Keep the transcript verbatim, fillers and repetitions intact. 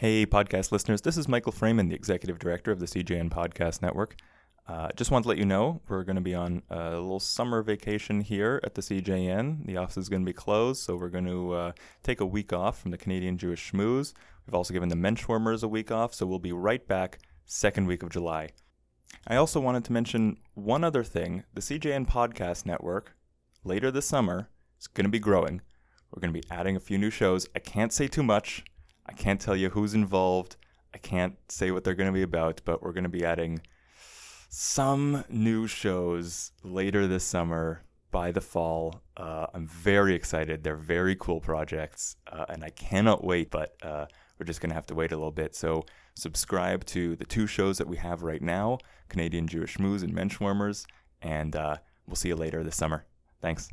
Hey, podcast listeners. This is Michael Freeman, the executive director of the C J N Podcast Network. Uh, just want to let you know we're going to be on a little summer vacation here at the C J N. The office is going to be closed, so we're going to uh, take a week off from the Canadian Jewish Schmooze. We've also given the Menschwarmers a week off, so we'll be right back second week of July. I also wanted to mention one other thing. The C J N Podcast Network, later this summer, is going to be growing. We're going to be adding a few new shows. I can't say too much. I can't tell you who's involved. I can't say what they're going to be about, but we're going to be adding some new shows later this summer, by the fall. Uh, I'm very excited. They're very cool projects, uh, and I cannot wait, but uh, we're just going to have to wait a little bit. So subscribe to the two shows that we have right now, Canadian Jewish Schmooze and Menschwarmers, and uh, we'll see you later this summer. Thanks.